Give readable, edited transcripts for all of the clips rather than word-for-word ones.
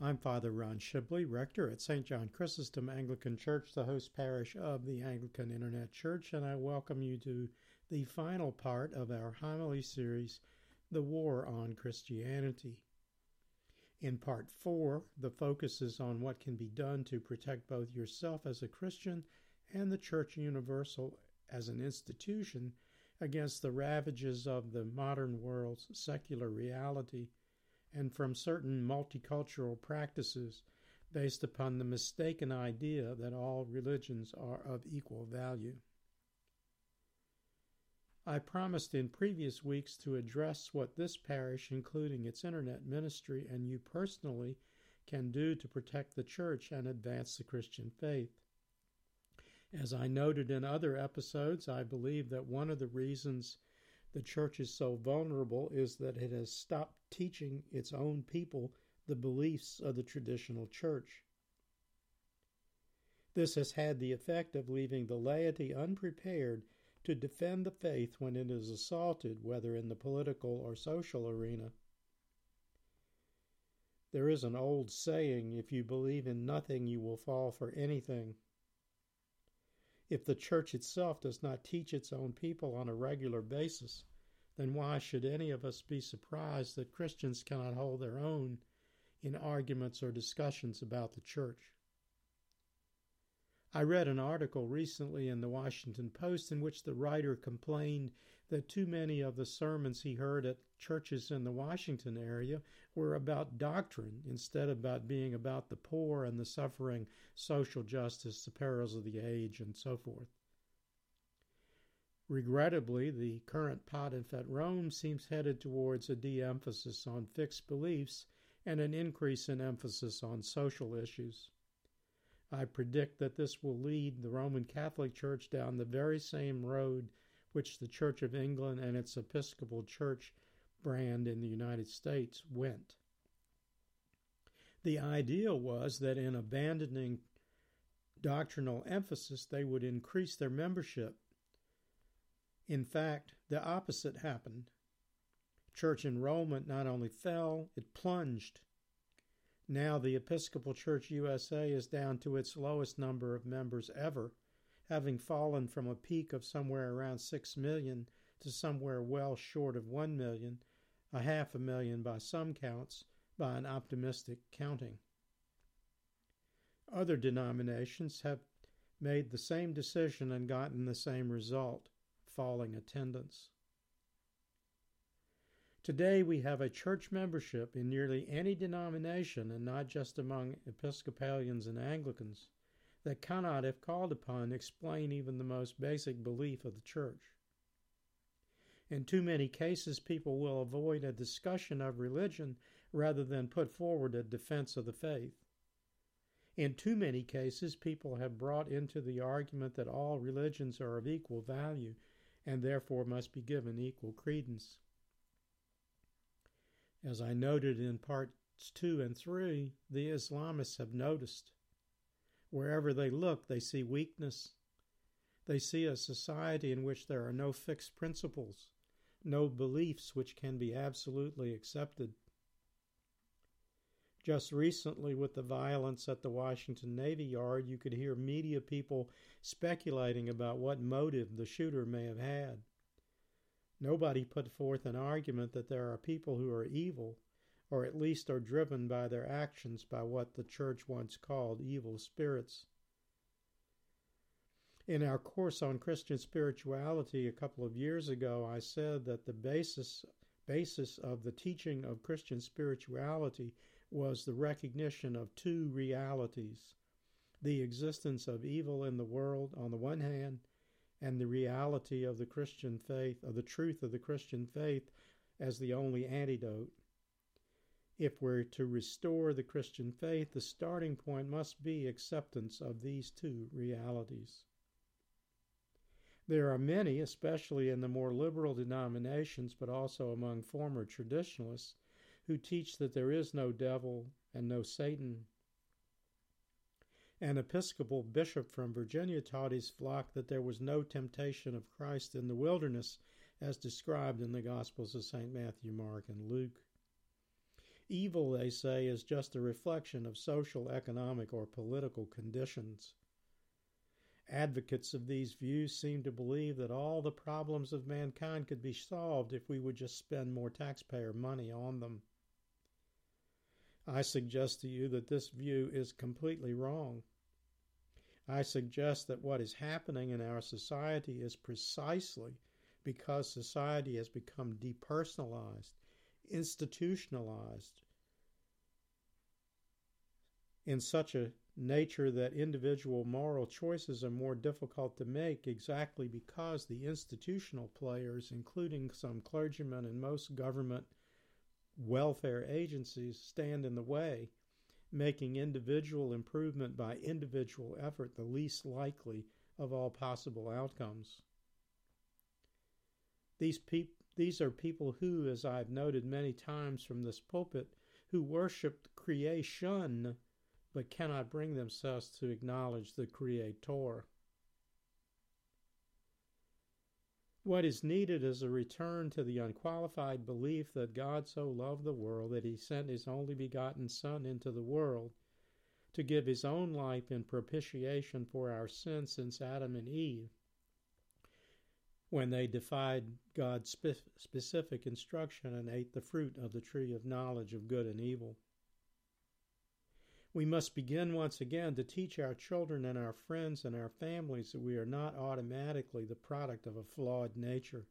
Hello, I'm Father Ron Shibley, rector at St. John Chrysostom Anglican Church, the host parish of the Anglican Internet Church, and I welcome you to the final part of our homily series, The War on Christianity. In part 4, the focus is on what can be done to protect both yourself as a Christian and the Church Universal as an institution against the ravages of the modern world's secular reality and from certain multicultural practices based upon the mistaken idea that all religions are of equal value. I promised in previous weeks to address what this parish, including its internet ministry, and you personally can do to protect the Church and advance the Christian faith. As I noted in other episodes, I believe that one of the reasons the Church is so vulnerable is that it has stopped teaching its own people the beliefs of the traditional Church. This has had the effect of leaving the laity unprepared to defend the faith when it is assaulted, whether in the political or social arena. There is an old saying, if you believe in nothing, you will fall for anything. If the Church itself does not teach its own people on a regular basis, then why should any of us be surprised that Christians cannot hold their own in arguments or discussions about the Church? I read an article recently in the Washington Post in which the writer complained that too many of the sermons he heard at churches in the Washington area were about doctrine instead of about being about the poor and the suffering, social justice, the perils of the age, and so forth. Regrettably, the current pontiff at Rome seems headed towards a de-emphasis on fixed beliefs and an increase in emphasis on social issues. I predict that this will lead the Roman Catholic Church down the very same road which the Church of England and its Episcopal Church brand in the United States went. The idea was that in abandoning doctrinal emphasis, they would increase their membership. In fact, the opposite happened. Church enrollment not only fell, it plunged. Now the Episcopal Church USA is down to its lowest number of members ever, having fallen from a peak of somewhere around 6 million to somewhere well short of 1 million, a half a million by some counts, by an optimistic counting. Other denominations have made the same decision and gotten the same result, falling attendance. Today we have a church membership in nearly any denomination, and not just among Episcopalians and Anglicans, that cannot, if called upon, explain even the most basic belief of the Church. In too many cases, people will avoid a discussion of religion rather than put forward a defense of the faith. In too many cases, people have brought into the argument that all religions are of equal value and therefore must be given equal credence. As I noted in parts 2 and 3, the Islamists have noticed. Wherever they look, they see weakness. They see a society in which there are no fixed principles, no beliefs which can be absolutely accepted. Just recently, with the violence at the Washington Navy Yard, you could hear media people speculating about what motive the shooter may have had. Nobody put forth an argument that there are people who are evil, or at least are driven by their actions by what the Church once called evil spirits. In our course on Christian spirituality a couple of years ago, I said that the basis of the teaching of Christian spirituality was the recognition of two realities: the existence of evil in the world on the one hand, and the reality of the Christian faith, of the truth of the Christian faith as the only antidote. If we're to restore the Christian faith, the starting point must be acceptance of these two realities. There are many, especially in the more liberal denominations, but also among former traditionalists, who teach that there is no devil and no Satan. An Episcopal bishop from Virginia taught his flock that there was no temptation of Christ in the wilderness, as described in the Gospels of St. Matthew, Mark, and Luke. Evil, they say, is just a reflection of social, economic, or political conditions. Advocates of these views seem to believe that all the problems of mankind could be solved if we would just spend more taxpayer money on them. I suggest to you that this view is completely wrong. I suggest that what is happening in our society is precisely because society has become depersonalized, institutionalized, in such a nature that individual moral choices are more difficult to make exactly because the institutional players, including some clergymen and most government welfare agencies, stand in the way, making individual improvement by individual effort the least likely of all possible outcomes. These are people who, as I've noted many times from this pulpit, who worship creation but cannot bring themselves to acknowledge the Creator. What is needed is a return to the unqualified belief that God so loved the world that he sent his only begotten Son into the world to give his own life in propitiation for our sins since Adam and Eve, when they defied God's specific instruction and ate the fruit of the tree of knowledge of good and evil. We must begin once again to teach our children and our friends and our families that we are not automatically the product of a flawed nature.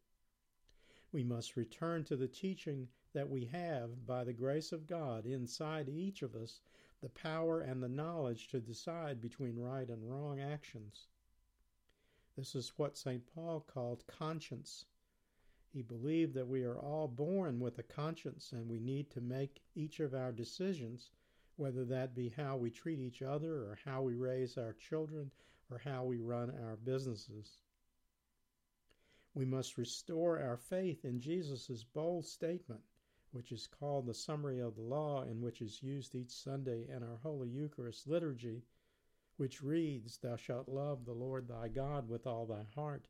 We must return to the teaching that we have, by the grace of God, inside each of us, the power and the knowledge to decide between right and wrong actions. This is what Saint Paul called conscience. He believed that we are all born with a conscience, and we need to make each of our decisions, whether that be how we treat each other, or how we raise our children, or how we run our businesses. We must restore our faith in Jesus' bold statement, which is called the Summary of the Law and which is used each Sunday in our Holy Eucharist liturgy, which reads, "Thou shalt love the Lord thy God with all thy heart,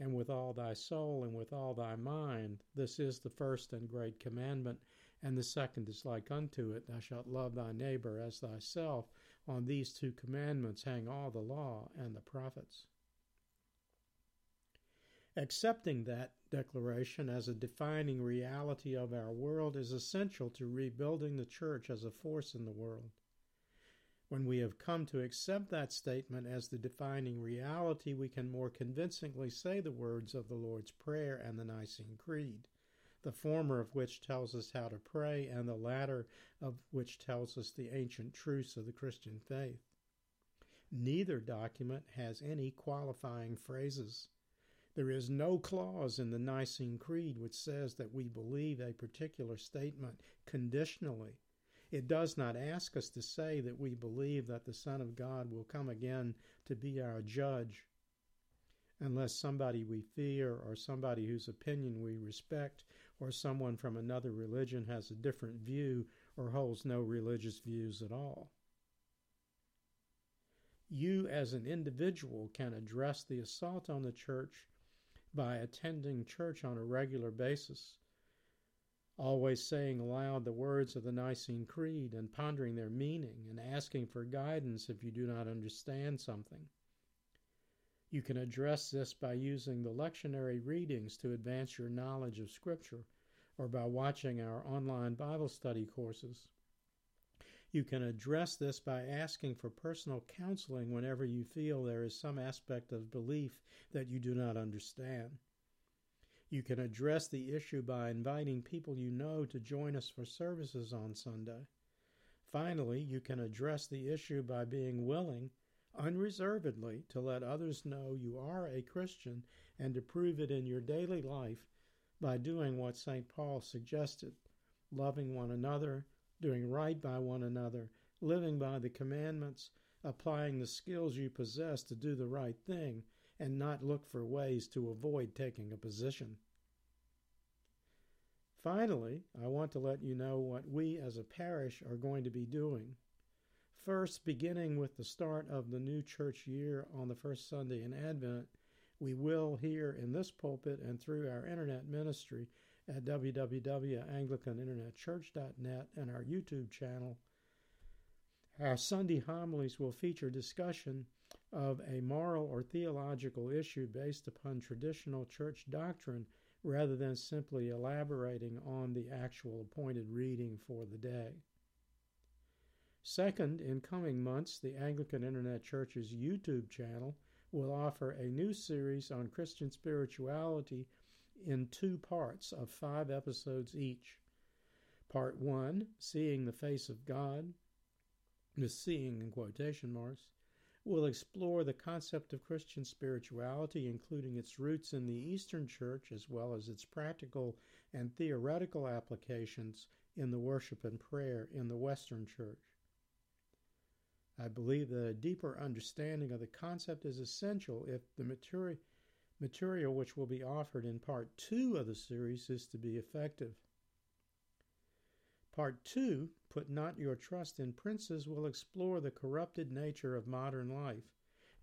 and with all thy soul, and with all thy mind. This is the first and great commandment. And the second is like unto it, thou shalt love thy neighbor as thyself. On these two commandments hang all the law and the prophets." Accepting that declaration as a defining reality of our world is essential to rebuilding the church as a force in the world. When we have come to accept that statement as the defining reality, we can more convincingly say the words of the Lord's Prayer and the Nicene Creed, the former of which tells us how to pray, and the latter of which tells us the ancient truths of the Christian faith. Neither document has any qualifying phrases. There is no clause in the Nicene Creed which says that we believe a particular statement conditionally. It does not ask us to say that we believe that the Son of God will come again to be our judge, unless somebody we fear, or somebody whose opinion we respect, or someone from another religion has a different view or holds no religious views at all. You as an individual can address the assault on the church by attending church on a regular basis, always saying aloud the words of the Nicene Creed and pondering their meaning and asking for guidance if you do not understand something. You can address this by using the lectionary readings to advance your knowledge of Scripture, or by watching our online Bible study courses. You can address this by asking for personal counseling whenever you feel there is some aspect of belief that you do not understand. You can address the issue by inviting people you know to join us for services on Sunday. Finally, you can address the issue by being willing, unreservedly, to let others know you are a Christian and to prove it in your daily life by doing what St. Paul suggested, loving one another, doing right by one another, living by the commandments, applying the skills you possess to do the right thing, and not look for ways to avoid taking a position. Finally, I want to let you know what we as a parish are going to be doing. First, beginning with the start of the new church year on the first Sunday in Advent, we will, here in this pulpit and through our internet ministry, at www.anglicaninternetchurch.net and our YouTube channel. Our Sunday homilies will feature discussion of a moral or theological issue based upon traditional church doctrine rather than simply elaborating on the actual appointed reading for the day. Second, in coming months, the Anglican Internet Church's YouTube channel will offer a new series on Christian spirituality in two parts of 5 episodes each. Part 1, Seeing the Face of God, the seeing in quotation marks, will explore the concept of Christian spirituality, including its roots in the Eastern Church, as well as its practical and theoretical applications in the worship and prayer in the Western Church. I believe that a deeper understanding of the concept is essential if the material which will be offered in Part 2 of the series is to be effective. Part 2, Put Not Your Trust in Princes, will explore the corrupted nature of modern life,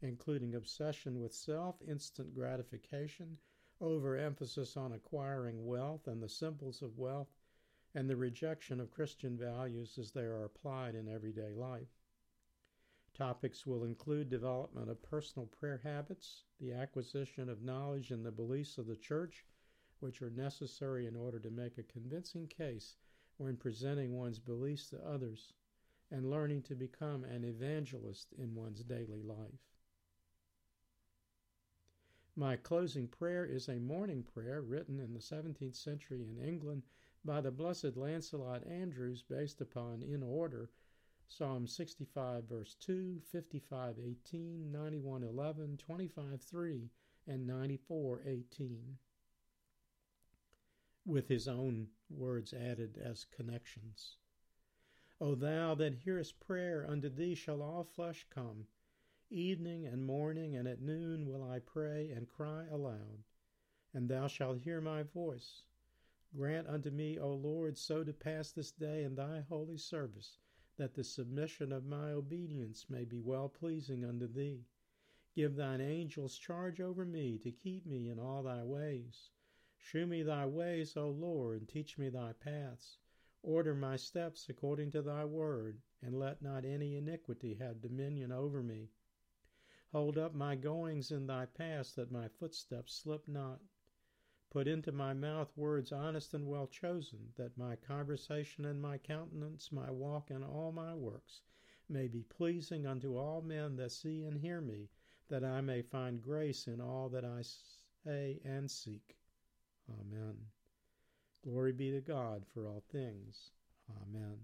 including obsession with self, instant gratification, overemphasis on acquiring wealth and the symbols of wealth, and the rejection of Christian values as they are applied in everyday life. Topics will include development of personal prayer habits, the acquisition of knowledge and the beliefs of the Church, which are necessary in order to make a convincing case when presenting one's beliefs to others, and learning to become an evangelist in one's daily life. My closing prayer is a morning prayer written in the 17th century in England by the Blessed Lancelot Andrewes, based upon, in order, Psalm 65, verse 2, 55, 18, 91, 11, 25, 3, and 94, 18, with his own words added as connections. O thou that hearest prayer, unto thee shall all flesh come. Evening and morning and at noon will I pray and cry aloud, and thou shalt hear my voice. Grant unto me, O Lord, so to pass this day in thy holy service, that the submission of my obedience may be well-pleasing unto thee. Give thine angels charge over me to keep me in all thy ways. Shew me thy ways, O Lord, and teach me thy paths. Order my steps according to thy word, and let not any iniquity have dominion over me. Hold up my goings in thy paths, that my footsteps slip not. Put into my mouth words honest and well chosen, that my conversation and my countenance, my walk and all my works, may be pleasing unto all men that see and hear me, that I may find grace in all that I say and seek. Amen. Glory be to God for all things. Amen.